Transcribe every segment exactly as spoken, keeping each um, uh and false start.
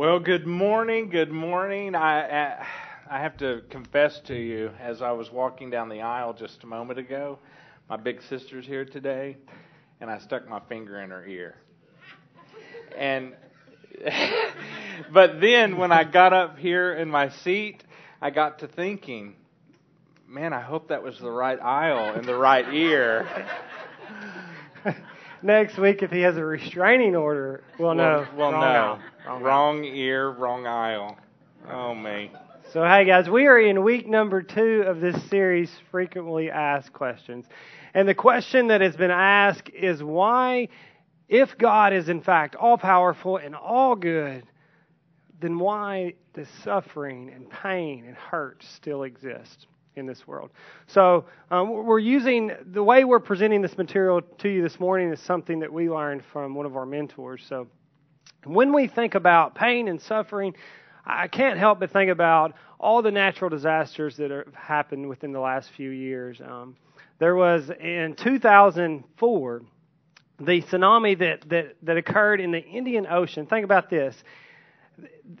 Well, good morning, good morning. I, I I have to confess to you, as I was walking down the aisle just a moment ago, my big sister's here today, and I stuck my finger in her ear. And but then when I got up here in my seat, I got to thinking, man, I hope that was the right aisle and the right ear. Next week, if he has a restraining order, well, no. Well, well wrong no. Wrong, wrong ear, wrong aisle. Oh, me. So, hey, guys, we are in week number two of this series, Frequently Asked Questions. And the question that has been asked is why, if God is, in fact, all-powerful and all-good, then why does suffering and pain and hurt still exist in this world? So um, we're using, the way we're presenting this material to you this morning is something that we learned from one of our mentors. So when we think about pain and suffering, I can't help but think about all the natural disasters that have happened within the last few years. Um, there was, in two thousand four, the tsunami that, that, that occurred in the Indian Ocean. Think about this.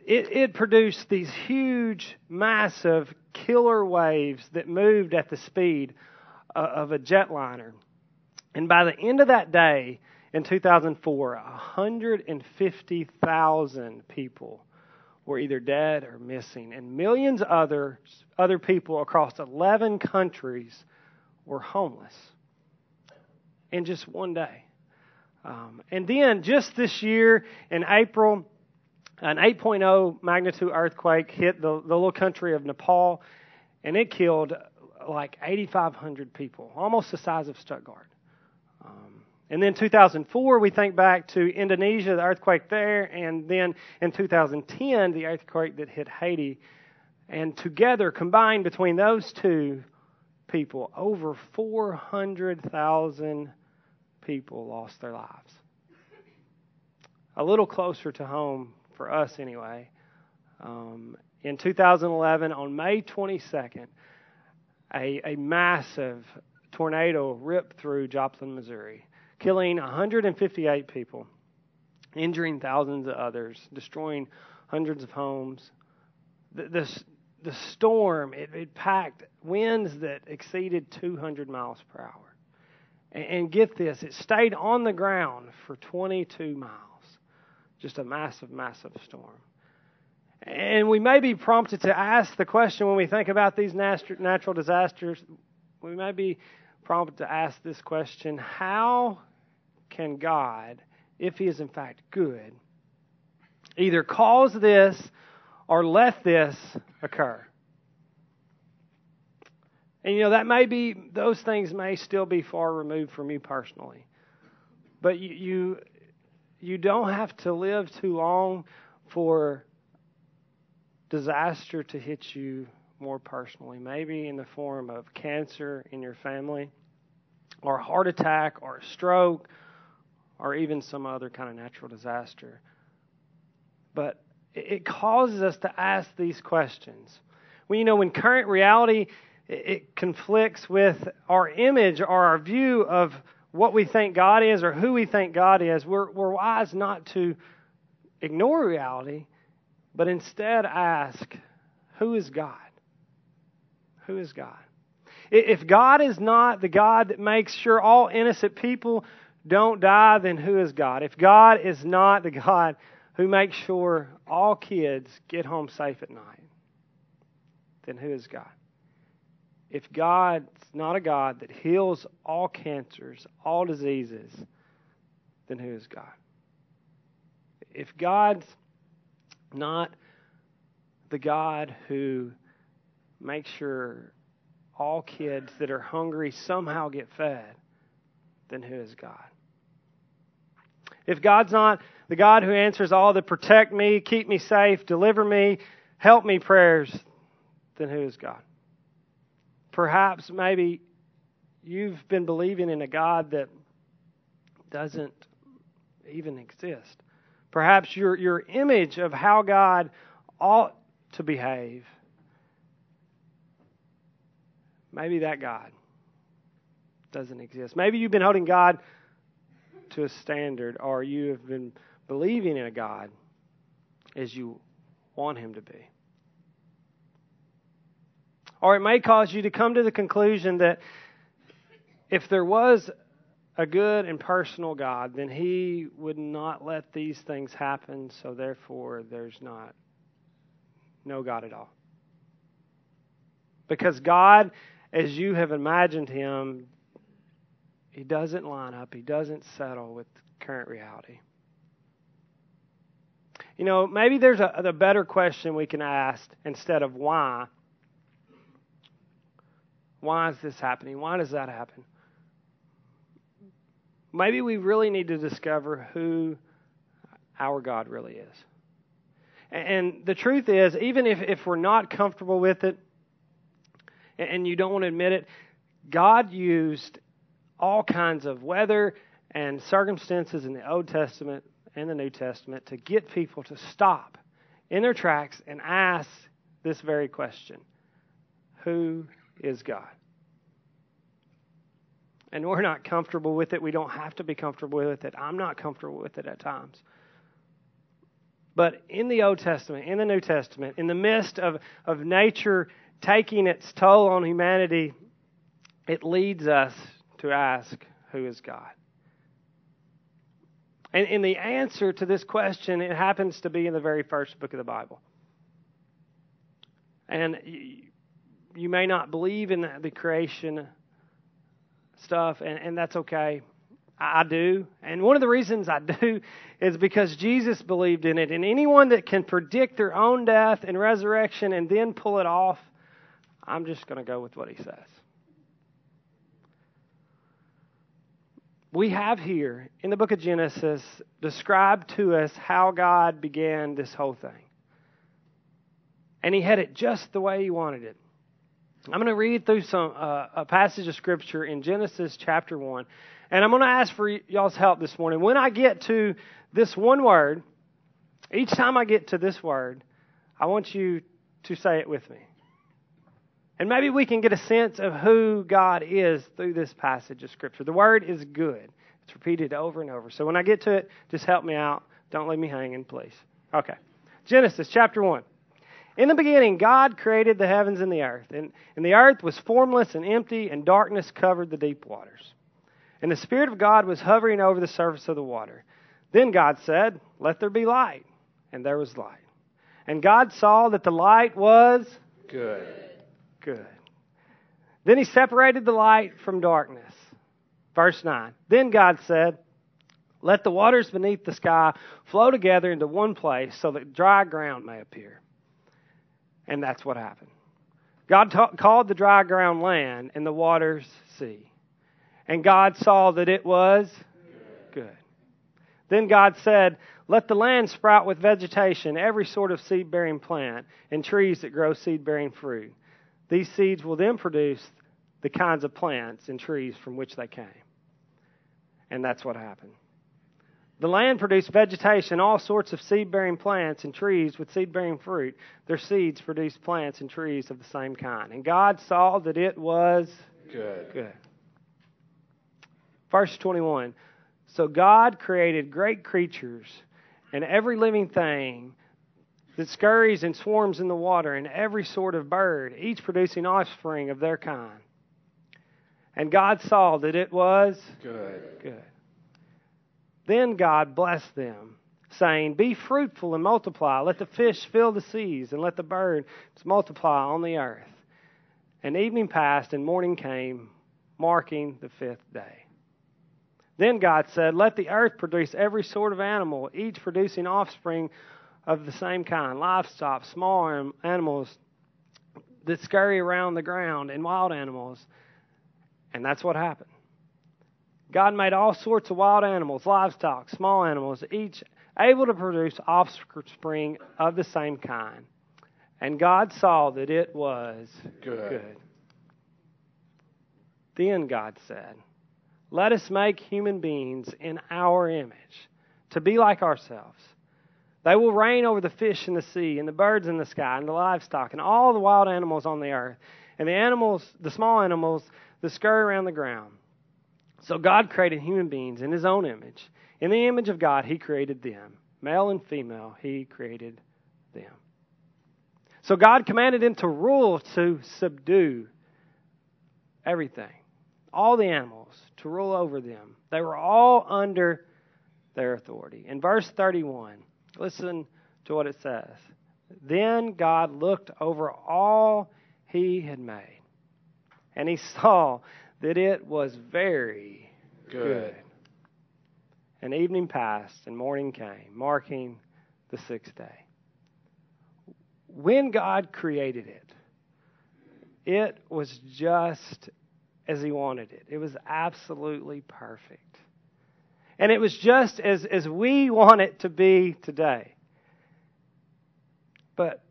It, it produced these huge, massive, killer waves that moved at the speed of a jetliner. And by the end of that day, in two thousand four, one hundred fifty thousand people were either dead or missing. And millions of others, other people across eleven countries were homeless in just one day. Um, and then just this year, in April, an eight point oh magnitude earthquake hit the, the little country of Nepal, and it killed like eight thousand five hundred people, almost the size of Stuttgart. Um, and then two thousand four, we think back to Indonesia, the earthquake there, and then in two thousand ten, the earthquake that hit Haiti. And together, combined between those two people, over four hundred thousand people lost their lives. A little closer to home, for us anyway, um, in two thousand eleven, on May twenty-second, a, a massive tornado ripped through Joplin, Missouri, killing one hundred fifty-eight people, injuring thousands of others, destroying hundreds of homes. The, the, the storm, it, it packed winds that exceeded two hundred miles per hour. And, and get this, it stayed on the ground for twenty-two miles. Just a massive, massive storm. And we may be prompted to ask the question when we think about these natural disasters, we may be prompted to ask this question, how can God, if He is in fact good, either cause this or let this occur? And you know, that may be, those things may still be far removed from you personally. But you... you You don't have to live too long for disaster to hit you more personally, maybe in the form of cancer in your family, or a heart attack, or a stroke, or even some other kind of natural disaster. But it causes us to ask these questions. Well, you know, when current reality, it conflicts with our image or our view of what we think God is or who we think God is, we're, we're wise not to ignore reality, but instead ask, who is God? Who is God? If God is not the God that makes sure all innocent people don't die, then who is God? If God is not the God who makes sure all kids get home safe at night, then who is God? If God's not a God that heals all cancers, all diseases, then who is God? If God's not the God who makes sure all kids that are hungry somehow get fed, then who is God? If God's not the God who answers all the protect me, keep me safe, deliver me, help me prayers, then who is God? Perhaps maybe you've been believing in a God that doesn't even exist. Perhaps your your image of how God ought to behave, maybe that God doesn't exist. Maybe you've been holding God to a standard, or you have been believing in a God as you want him to be. Or it may cause you to come to the conclusion that if there was a good and personal God, then he would not let these things happen, so therefore there's not no God at all. Because God, as you have imagined him, he doesn't line up, he doesn't settle with current reality. You know, maybe there's a, a better question we can ask instead of why. Why is this happening? Why does that happen? Maybe we really need to discover who our God really is. And the truth is, even if, if we're not comfortable with it and you don't want to admit it, God used all kinds of weather and circumstances in the Old Testament and the New Testament to get people to stop in their tracks and ask this very question: who is God? And we're not comfortable with it. We don't have to be comfortable with it. I'm not comfortable with it at times. But in the Old Testament, in the New Testament, in the midst of, of nature taking its toll on humanity, it leads us to ask, who is God? And, and the answer to this question, it happens to be in the very first book of the Bible. And you, you may not believe in the, the creation stuff, and, and that's okay. I, I do. And one of the reasons I do is because Jesus believed in it. And anyone that can predict their own death and resurrection and then pull it off, I'm just going to go with what he says. We have here in the book of Genesis described to us how God began this whole thing. And he had it just the way he wanted it. I'm going to read through some uh, a passage of Scripture in Genesis chapter one. And I'm going to ask for y- y'all's help this morning. When I get to this one word, each time I get to this word, I want you to say it with me. And maybe we can get a sense of who God is through this passage of Scripture. The word is good. It's repeated over and over. So when I get to it, just help me out. Don't leave me hanging, please. Okay. Genesis chapter one. In the beginning, God created the heavens and the earth. And, and the earth was formless and empty, and darkness covered the deep waters. And the Spirit of God was hovering over the surface of the water. Then God said, "Let there be light." And there was light. And God saw that the light was good. Good. Then he separated the light from darkness. Verse nine. Then God said, "Let the waters beneath the sky flow together into one place so that dry ground may appear." And that's what happened. God ta- called the dry ground land and the waters sea. And God saw that it was good. good. Then God said, "Let the land sprout with vegetation, every sort of seed-bearing plant, and trees that grow seed-bearing fruit. These seeds will then produce the kinds of plants and trees from which they came." And that's what happened. The land produced vegetation, all sorts of seed-bearing plants and trees with seed-bearing fruit. Their seeds produced plants and trees of the same kind. And God saw that it was good. good. Verse twenty-one. So God created great creatures and every living thing that scurries and swarms in the water, and every sort of bird, each producing offspring of their kind. And God saw that it was good. good. Then God blessed them, saying, "Be fruitful and multiply. Let the fish fill the seas, and let the birds multiply on the earth." And evening passed, and morning came, marking the fifth day. Then God said, "Let the earth produce every sort of animal, each producing offspring of the same kind, livestock, small animals that scurry around the ground, and wild animals." And that's what happened. God made all sorts of wild animals, livestock, small animals, each able to produce offspring of the same kind. And God saw that it was good. good. Then God said, "Let us make human beings in our image, to be like ourselves. They will reign over the fish in the sea, and the birds in the sky, and the livestock, and all the wild animals on the earth, and the animals, the small animals that scurry around the ground." So God created human beings in his own image. In the image of God, he created them. Male and female, he created them. So God commanded them to rule, to subdue everything. All the animals, to rule over them. They were all under their authority. In verse thirty-one, listen to what it says. Then God looked over all he had made, and he saw that it was very good. good. And evening passed, and morning came, marking the sixth day. When God created it, it was just as he wanted it. It was absolutely perfect. And it was just as, as we want it to be today. But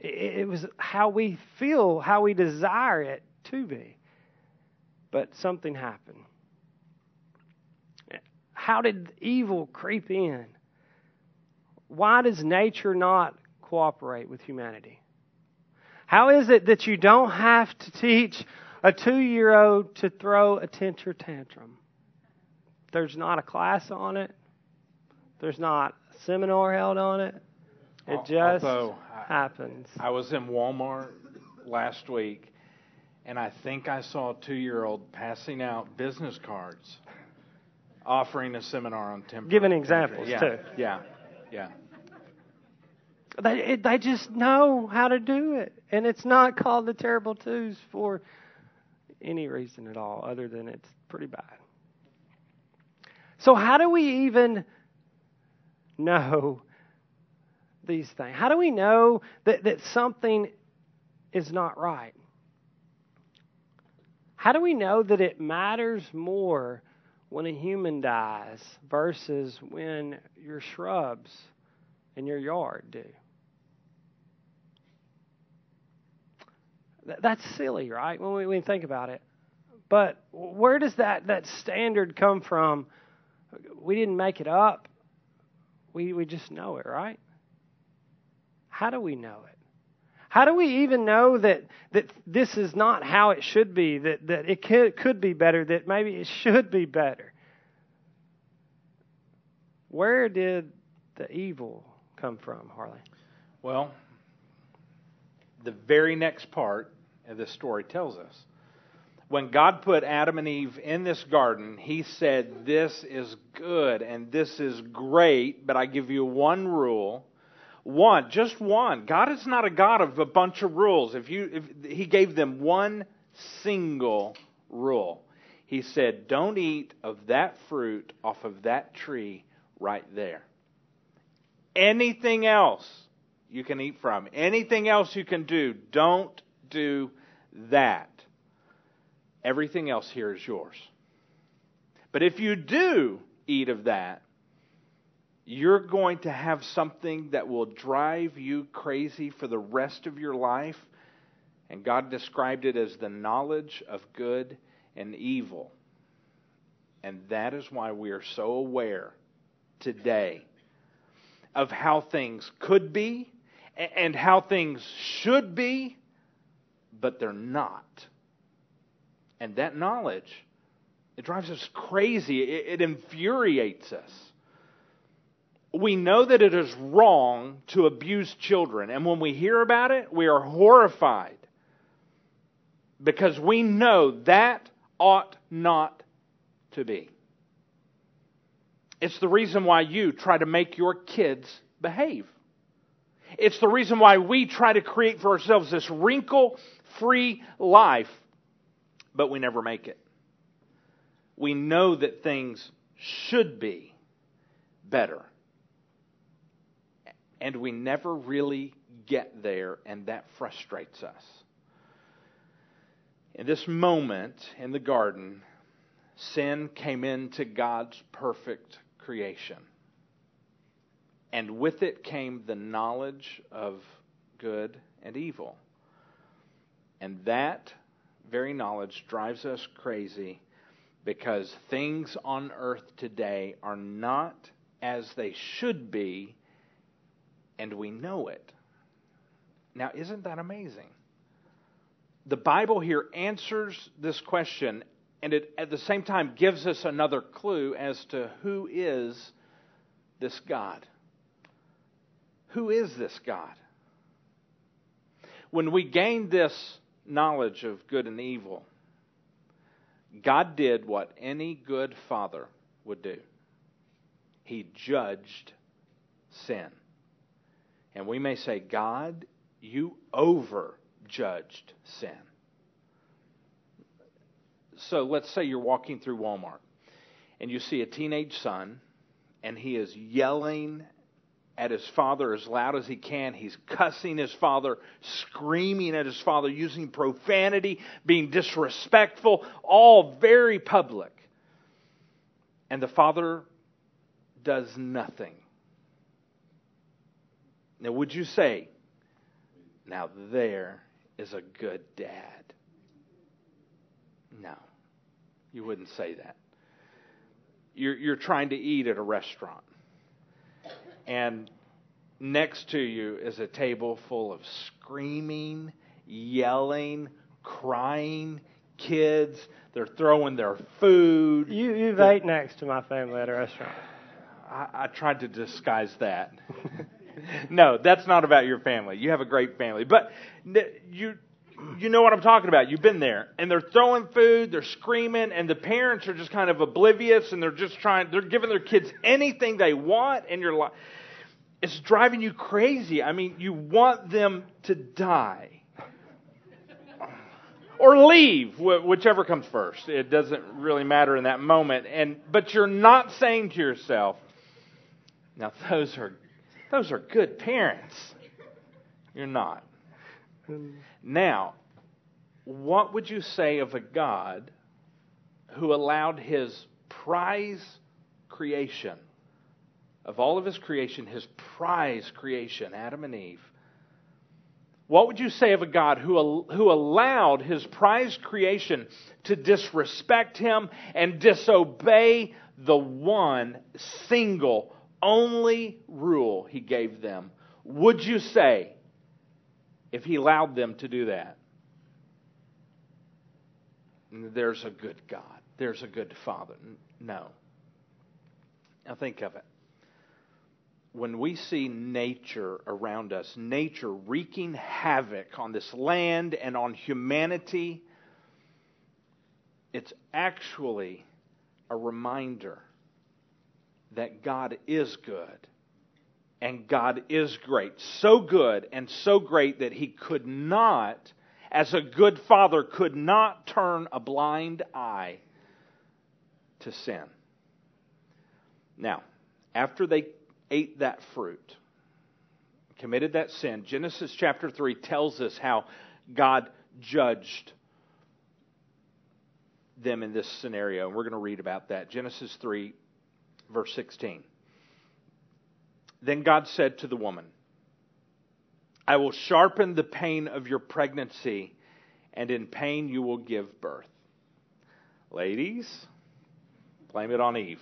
it, it was how we feel, how we desire it to be. But something happened. How did evil creep in? Why does nature not cooperate with humanity? How is it that you don't have to teach a two-year-old to throw a temper tantrum? There's not a class on it. There's not a seminar held on it. It just Although happens. I, I was in Walmart last week, and I think I saw a two-year-old passing out business cards offering a seminar on temper. Giving examples, yeah, too. Yeah, yeah. They, it, they just know how to do it. And it's not called the Terrible Twos for any reason at all other than it's pretty bad. So how do we even know these things? How do we know that, that something is not right? How do we know that it matters more when a human dies versus when your shrubs in your yard do? That's silly, right? When we, when we think about it. But where does that, that standard come from? We didn't make it up. We we just know it, right? How do we know it? How do we even know that, that this is not how it should be, that, that it could, could be better, that maybe it should be better? Where did the evil come from, Harley? Well, the very next part of this story tells us. When God put Adam and Eve in this garden, he said, "This is good and this is great, but I give you one rule." One, just one. God is not a God of a bunch of rules. If you, if he gave them one single rule. He said, "Don't eat of that fruit off of that tree right there. Anything else you can eat from. Anything else you can do. Don't do that. Everything else here is yours. But if you do eat of that, you're going to have something that will drive you crazy for the rest of your life." And God described it as the knowledge of good and evil. And that is why we are so aware today of how things could be and how things should be, but they're not. And that knowledge, it drives us crazy. It, it infuriates us. We know that it is wrong to abuse children. And when we hear about it, we are horrified. Because we know that ought not to be. It's the reason why you try to make your kids behave. It's the reason why we try to create for ourselves this wrinkle-free life. But we never make it. We know that things should be better. And we never really get there, and that frustrates us. In this moment in the garden, sin came into God's perfect creation. And with it came the knowledge of good and evil. And that very knowledge drives us crazy because things on earth today are not as they should be, and we know it. Now, isn't that amazing? The Bible here answers this question, and it at the same time gives us another clue as to who is this God Who is this God? When we gain this knowledge of good and evil, God did what any good father would do. He judged sin. And we may say, God, you overjudged sin. So let's say you're walking through Walmart and you see a teenage son and he is yelling at his father as loud as he can. He's cussing his father, screaming at his father, using profanity, being disrespectful, all very public. And the father does nothing. Now, would you say, now there is a good dad? No, you wouldn't say that. You're, you're trying to eat at a restaurant. And next to you is a table full of screaming, yelling, crying kids. They're throwing their food. You, you've ate next to my family at a restaurant. I, I tried to disguise that. No, that's not about your family. You have a great family. But you you know what I'm talking about. You've been there. And they're throwing food, they're screaming, and the parents are just kind of oblivious, and they're just trying, they're giving their kids anything they want in your life. It's driving you crazy. I mean, you want them to die. Or leave, whichever comes first. It doesn't really matter in that moment. And but you're not saying to yourself, now those are Those are good parents. You're not. Now, what would you say of a God who allowed his prize creation, of all of his creation, his prize creation, Adam and Eve, what would you say of a God who, who allowed his prize creation to disrespect him and disobey the one single only rule he gave them? Would you say, if he allowed them to do that, there's a good God, there's a good Father? No. Now think of it. When we see nature around us, nature wreaking havoc on this land and on humanity, it's actually a reminder that God is good and God is great. So good and so great that he could not, as a good father, could not turn a blind eye to sin. Now, after they ate that fruit, committed that sin, Genesis chapter three tells us how God judged them in this scenario. And we're going to read about that. Genesis three, verse sixteen. Then God said to the woman, I will sharpen the pain of your pregnancy, and in pain you will give birth. Ladies, blame it on Eve.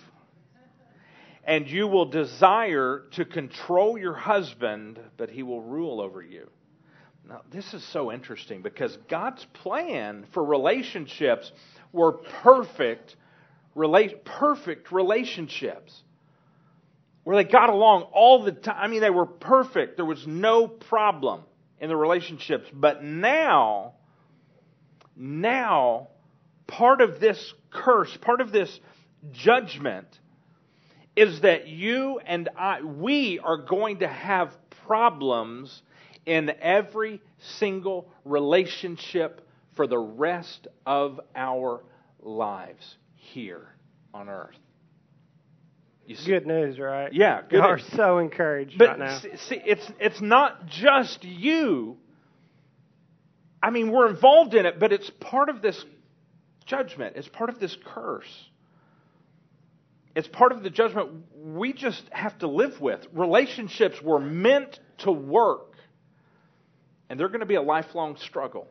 And you will desire to control your husband, but he will rule over you. Now, this is so interesting because God's plan for relationships were perfect Relate, perfect relationships where they got along all the time. I mean, they were perfect. There was no problem in the relationships. But now, now, part of this curse, part of this judgment is that you and I, we are going to have problems in every single relationship for the rest of our lives here on earth. You see, good news, right? Yeah, good. You are so encouraged but right now. But see, it's it's not just you. I mean, we're involved in it, but it's part of this judgment. It's part of this curse. It's part of the judgment we just have to live with. Relationships were meant to work, and they're going to be a lifelong struggle.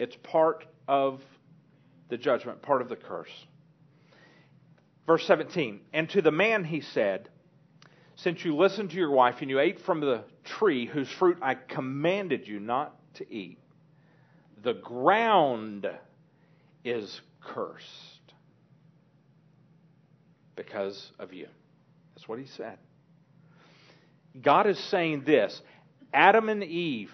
It's part of the judgment, part of the curse. Verse seventeen, and to the man he said, since you listened to your wife and you ate from the tree whose fruit I commanded you not to eat, the ground is cursed because of you. That's what he said. God is saying this, Adam and Eve,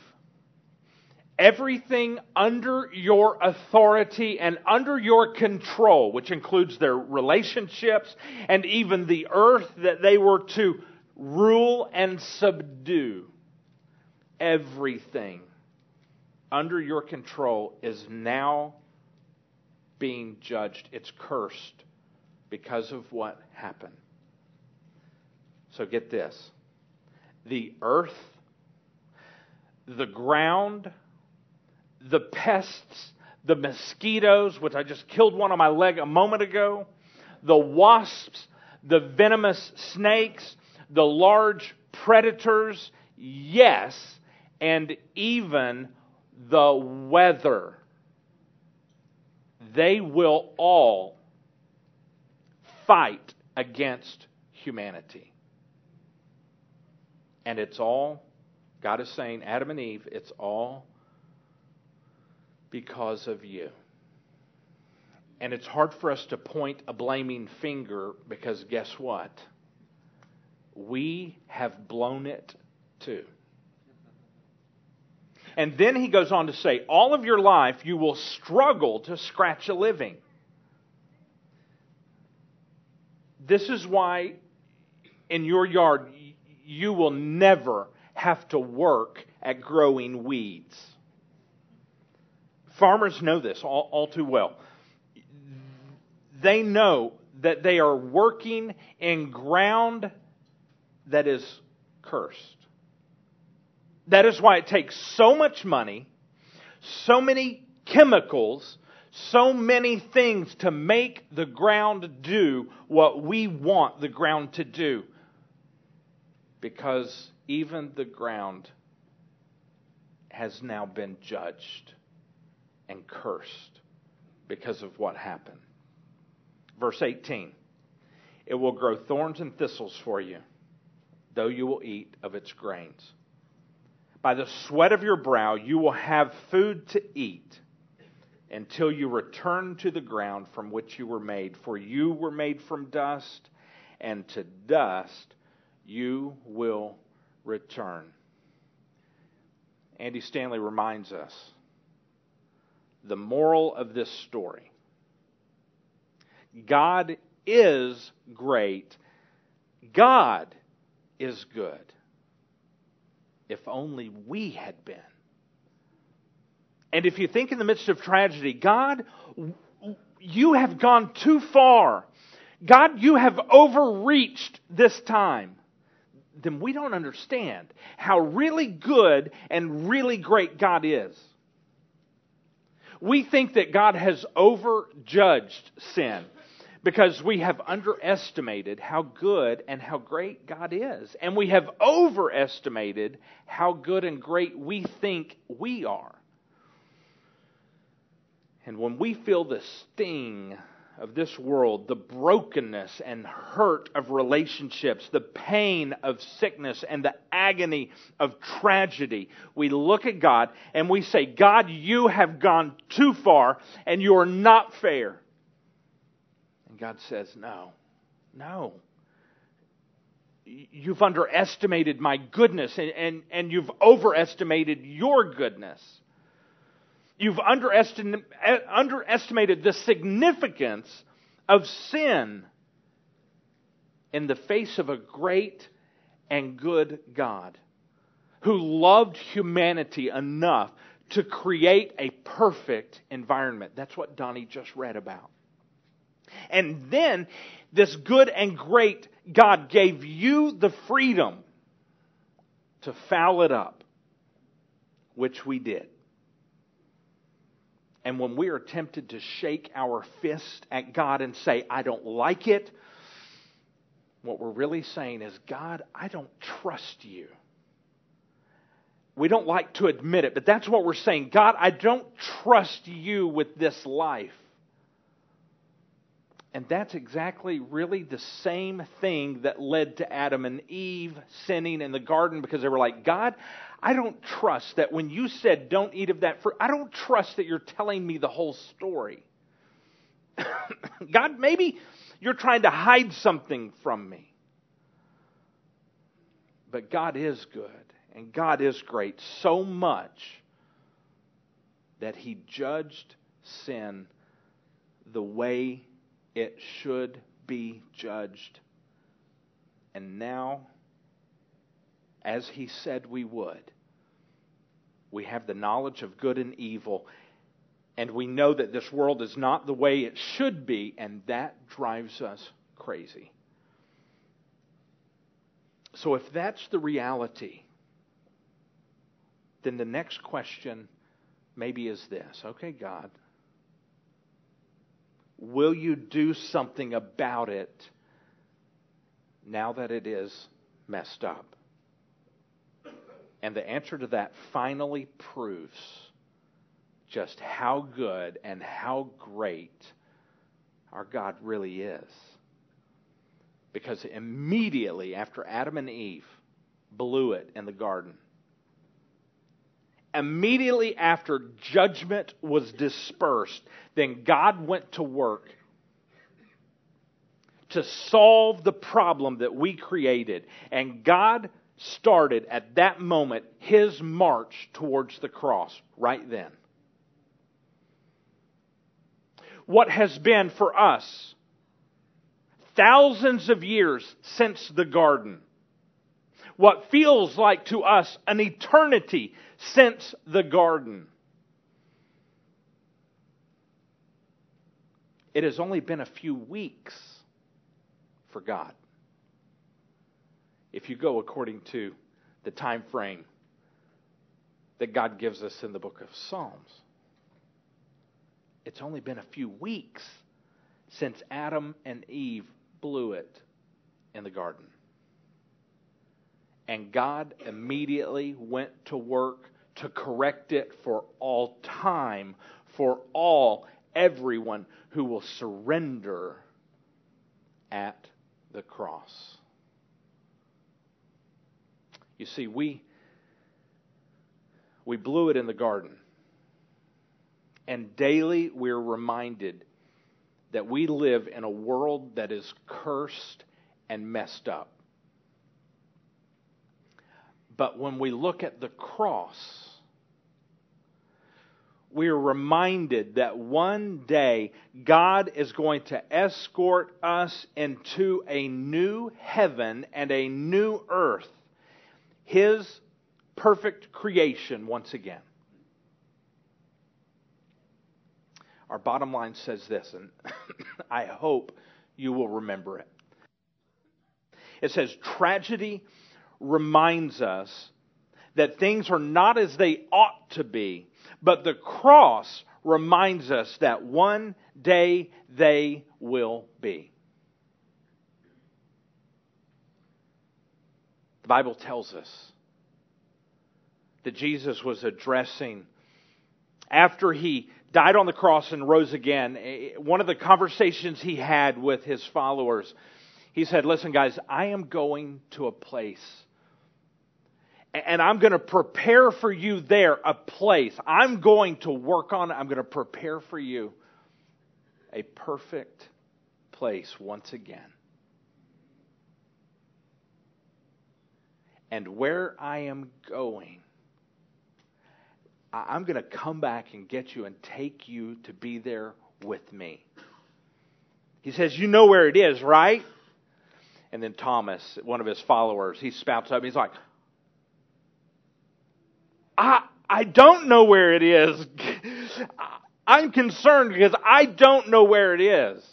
everything under your authority and under your control, which includes their relationships and even the earth that they were to rule and subdue, everything under your control is now being judged. It's cursed because of what happened. So get this. The earth, the ground, the pests, the mosquitoes, which I just killed one on my leg a moment ago, the wasps, the venomous snakes, the large predators, yes, and even the weather. They will all fight against humanity. And it's all, God is saying, Adam and Eve, it's all because of you. And it's hard for us to point a blaming finger because guess what? We have blown it too. And then he goes on to say, all of your life you will struggle to scratch a living. This is why in your yard you will never have to work at growing weeds. Farmers know this all, all too well. They know that they are working in ground that is cursed. That is why it takes so much money, so many chemicals, so many things to make the ground do what we want the ground to do. Because even the ground has now been judged and cursed because of what happened. Verse eighteen. It will grow thorns and thistles for you, though you will eat of its grains. By the sweat of your brow you will have food to eat until you return to the ground from which you were made. For you were made from dust, and to dust you will return. Andy Stanley reminds us, the moral of this story, God is great. God is good. If only we had been. And if you think in the midst of tragedy, God, you have gone too far. God, you have overreached this time. Then we don't understand how really good and really great God is. We think that God has overjudged sin because we have underestimated how good and how great God is. And we have overestimated how good and great we think we are. And when we feel the sting of this world, the brokenness and hurt of relationships, the pain of sickness, and the agony of tragedy, we look at God and we say, God, you have gone too far and you are not fair. And God says, no, no. You've underestimated my goodness and, and, and you've overestimated your goodness. You've underestimated the significance of sin in the face of a great and good God who loved humanity enough to create a perfect environment. That's what Donnie just read about. And then this good and great God gave you the freedom to foul it up, which we did. And when we are tempted to shake our fist at God and say, I don't like it, what we're really saying is, God, I don't trust you. We don't like to admit it, but that's what we're saying. God, I don't trust you with this life. And that's exactly really the same thing that led to Adam and Eve sinning in the garden, because they were like, God, I don't trust that when you said don't eat of that fruit, I don't trust that you're telling me the whole story. God, maybe you're trying to hide something from me. But God is good and God is great, so much that he judged sin the way it should be judged. And now, as he said we would, we have the knowledge of good and evil, and we know that this world is not the way it should be, and that drives us crazy. So if that's the reality, then the next question maybe is this. Okay, God, will you do something about it now that it is messed up? And the answer to that finally proves just how good and how great our God really is. Because immediately after Adam and Eve blew it in the garden, immediately after judgment was dispersed, then God went to work to solve the problem that we created. And God started at that moment his march towards the cross right then. What has been for us thousands of years since the garden, what feels like to us an eternity since the garden, it has only been a few weeks for God, if you go according to the time frame that God gives us in the book of Psalms. It's only been a few weeks since Adam and Eve blew it in the garden. And God immediately went to work to correct it for all time, for all, everyone who will surrender at the cross. You see, we, we blew it in the garden. And daily we're reminded that we live in a world that is cursed and messed up. But when we look at the cross, we are reminded that one day God is going to escort us into a new heaven and a new earth, his perfect creation once again. Our bottom line says this, and I hope you will remember it. It says, tragedy reminds us that things are not as they ought to be, but the cross reminds us that one day they will be. The Bible tells us that Jesus was addressing, after he died on the cross and rose again, one of the conversations he had with his followers, he said, listen guys, I am going to a place and I'm going to prepare for you there a place. I'm going to work on it. I'm going to prepare for you a perfect place once again. And where I am going, I'm going to come back and get you and take you to be there with me. He says, you know where it is, right? And then Thomas, one of his followers, he spouts up. He's like, I, I don't know where it is. I'm concerned because I don't know where it is.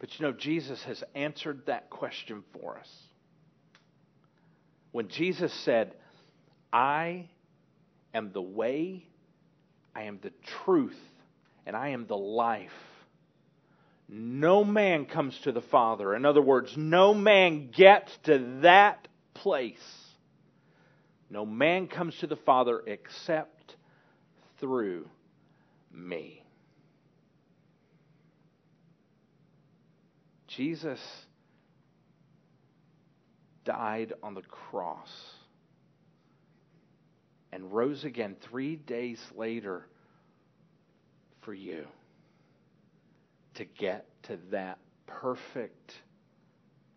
But you know, Jesus has answered that question for us. When Jesus said, I I am the way, I am the truth, and I am the life. No man comes to the Father. In other words, no man gets to that place. No man comes to the Father except through me. Jesus died on the cross and rose again three days later for you to get to that perfect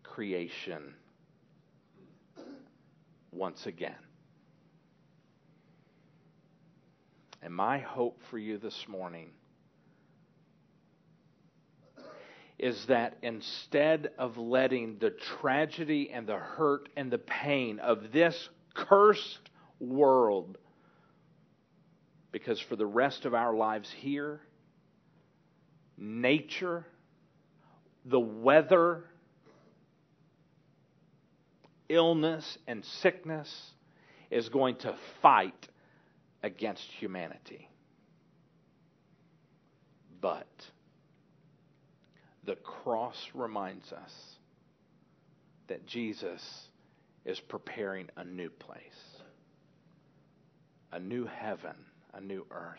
creation once again. And my hope for you this morning is that instead of letting the tragedy and the hurt and the pain of this cursed world, because for the rest of our lives here, nature, the weather, illness and sickness is going to fight against humanity. But the cross reminds us that Jesus is preparing a new place, a new heaven, a new earth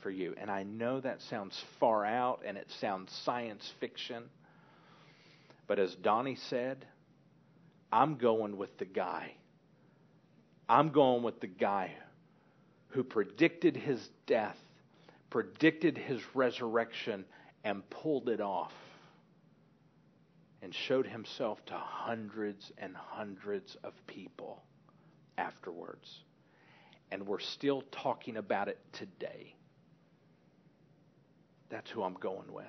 for you. And I know that sounds far out and it sounds science fiction, but as Donnie said, I'm going with the guy. I'm going with the guy who predicted his death, predicted his resurrection, and pulled it off, and showed himself to hundreds and hundreds of people afterwards. And we're still talking about it today. That's who I'm going with.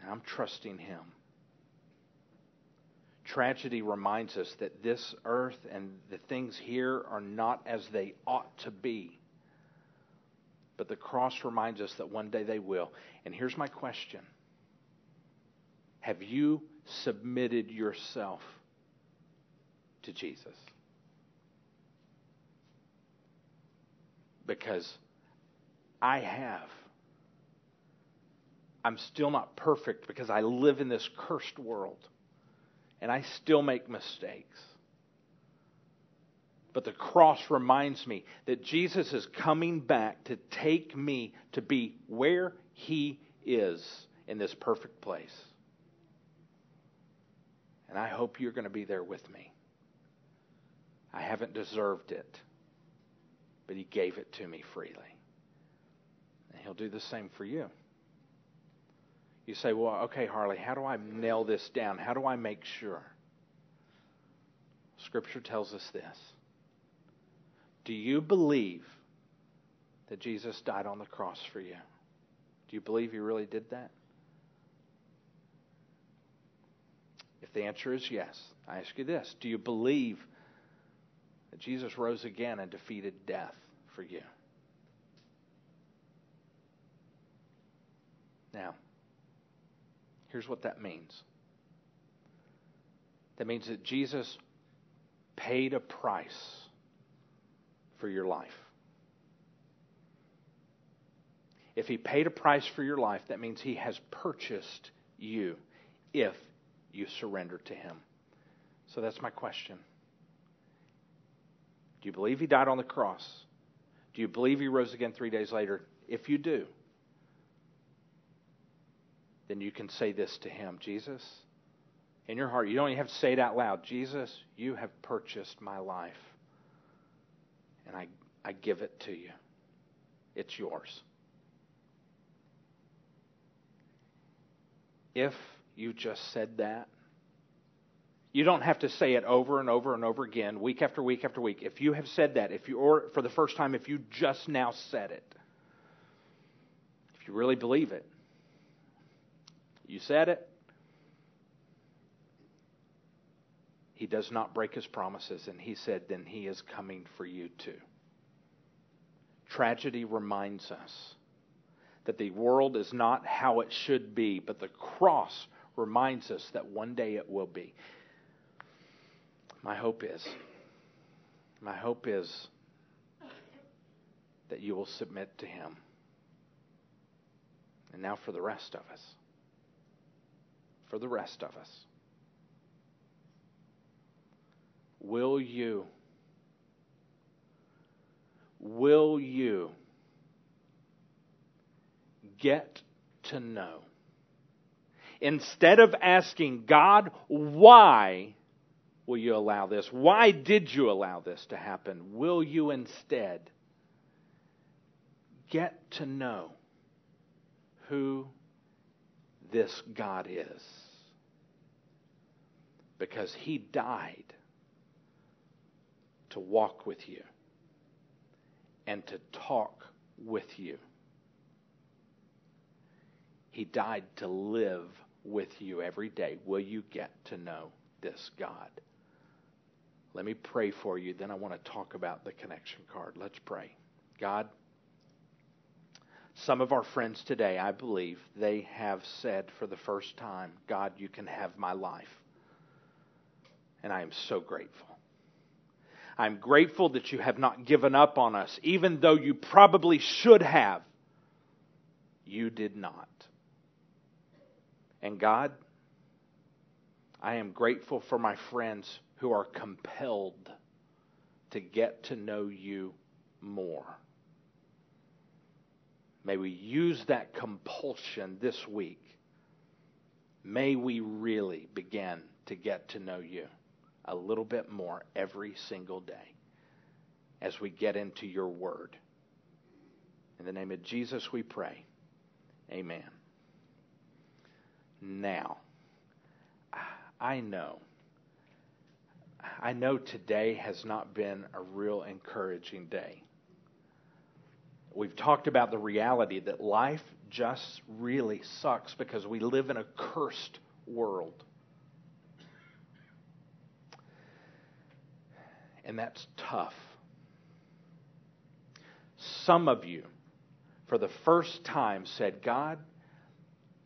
And I'm trusting him. Tragedy reminds us that this earth and the things here are not as they ought to be. But the cross reminds us that one day they will. And here's my question. Have you submitted yourself to Jesus? Because I have. I'm still not perfect because I live in this cursed world. And I still make mistakes. But the cross reminds me that Jesus is coming back to take me to be where he is in this perfect place. And I hope you're going to be there with me. I haven't deserved it, but he gave it to me freely. And he'll do the same for you. You say, well, okay, Harley, how do I nail this down? How do I make sure? Scripture tells us this. Do you believe that Jesus died on the cross for you? Do you believe he really did that? If the answer is yes, I ask you this. Do you believe that Jesus rose again and defeated death for you? Now, here's what that means. That means that Jesus paid a price for your life. If he paid a price for your life, that means he has purchased you if you surrender to him. So that's my question. Do you believe he died on the cross? Do you believe he rose again three days later? If you do, then you can say this to him, Jesus, in your heart. You don't even have to say it out loud. Jesus, you have purchased my life. And I, I give it to you. It's yours. If you just said that, you don't have to say it over and over and over again, week after week after week. If you have said that, if you or for the first time, if you just now said it, if you really believe it, you said it. He does not break his promises, and he said, then he is coming for you too. Tragedy reminds us that the world is not how it should be, but the cross reminds us that one day it will be. My hope is, my hope is that you will submit to him. And now for the rest of us, for the rest of us, Will you, will you get to know? Instead of asking God, why will you allow this? Why did you allow this to happen? Will you instead get to know who this God is? because he died to walk with you and to talk with you. He died to live with you every day. Will you get to know this God? Let me pray for you. Then I want to talk about the connection card. Let's pray. God, some of our friends today, I believe, they have said for the first time, God, you can have my life. And I am so grateful. I'm grateful that you have not given up on us, even though you probably should have. You did not. And God, I am grateful for my friends who are compelled to get to know you more. May we use that compulsion this week. May we really begin to get to know you a little bit more every single day as we get into your word. In the name of Jesus we pray. Amen. Now, I know, I know today has not been a real encouraging day. We've talked about the reality that life just really sucks because we live in a cursed world. And that's tough. Some of you, for the first time, said, God,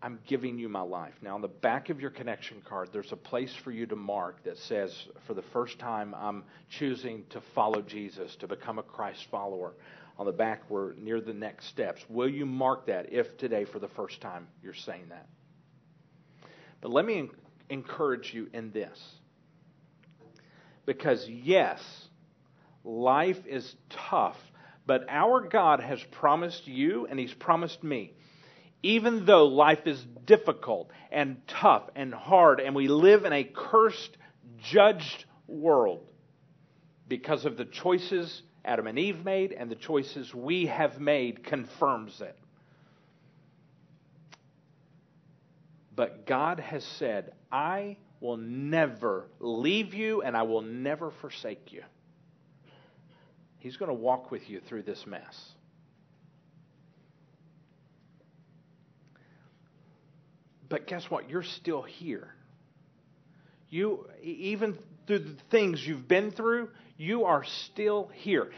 I'm giving you my life. Now, on the back of your connection card, there's a place for you to mark that says, for the first time, I'm choosing to follow Jesus, to become a Christ follower. On the back, we're near the next steps. Will you mark that if today, for the first time, you're saying that? But let me encourage you in this. Because, yes, life is tough, but our God has promised you and He's promised me, even though life is difficult and tough and hard and we live in a cursed, judged world because of the choices Adam and Eve made and the choices we have made confirms it. But God has said, I will never leave you and I will never forsake you. He's going to walk with you through this mess. But guess what? You're still here. You, even through the things you've been through, you are still here.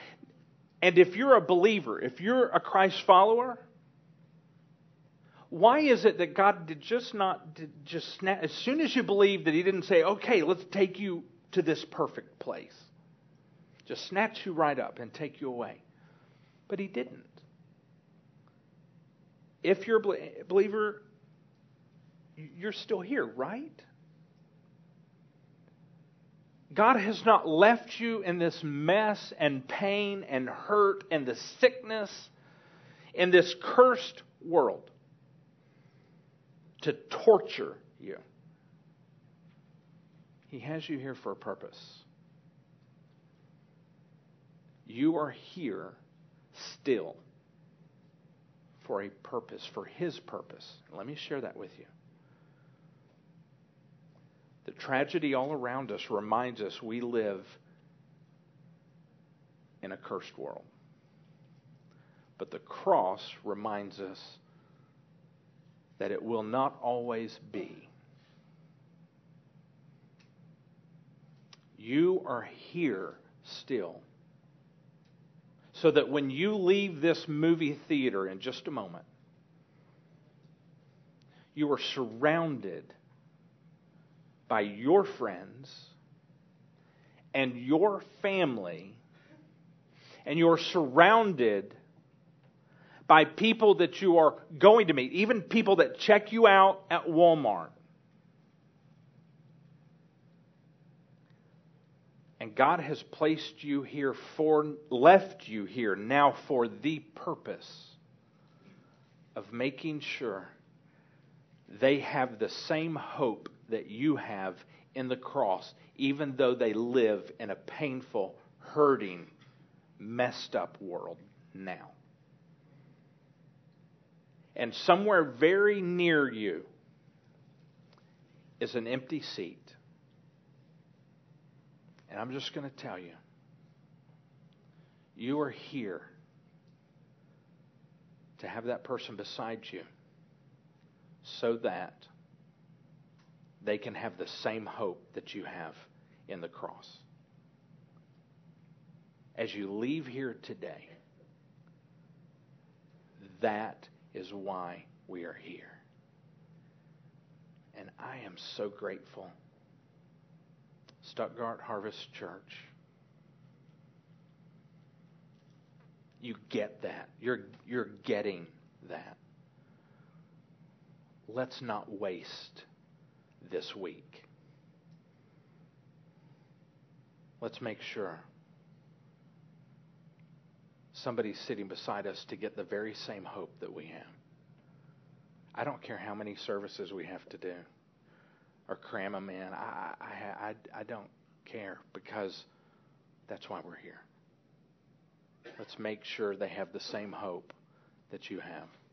And if you're a believer, if you're a Christ follower, why is it that God did just not, did just snap, as soon as you believe that He didn't say, okay, let's take you to this perfect place. Just snatch you right up and take you away. But He didn't. If you're a believer, you're still here, right? God has not left you in this mess and pain and hurt and the sickness in this cursed world to torture you. He has you here for a purpose. You are here still for a purpose, for His purpose. Let me share that with you. The tragedy all around us reminds us we live in a cursed world. But the cross reminds us that it will not always be. You are here still. So that when you leave this movie theater in just a moment, you are surrounded by your friends and your family, and you're surrounded by people that you are going to meet, even people that check you out at Walmart. And God has placed you here for, left you here now for the purpose of making sure they have the same hope that you have in the cross, even though they live in a painful, hurting, messed up world now. And somewhere very near you is an empty seat And I'm just going to tell you, you are here to have that person beside you so that they can have the same hope that you have in the cross. As you leave here today, that is why we are here. And I am so grateful. Stuttgart Harvest Church, you get that. You're, you're getting that. Let's not waste this week. Let's make sure somebody's sitting beside us to get the very same hope that we have. I don't care how many services we have to do or cram them in. I, I, I, I don't care, because that's why we're here. Let's make sure they have the same hope that you have.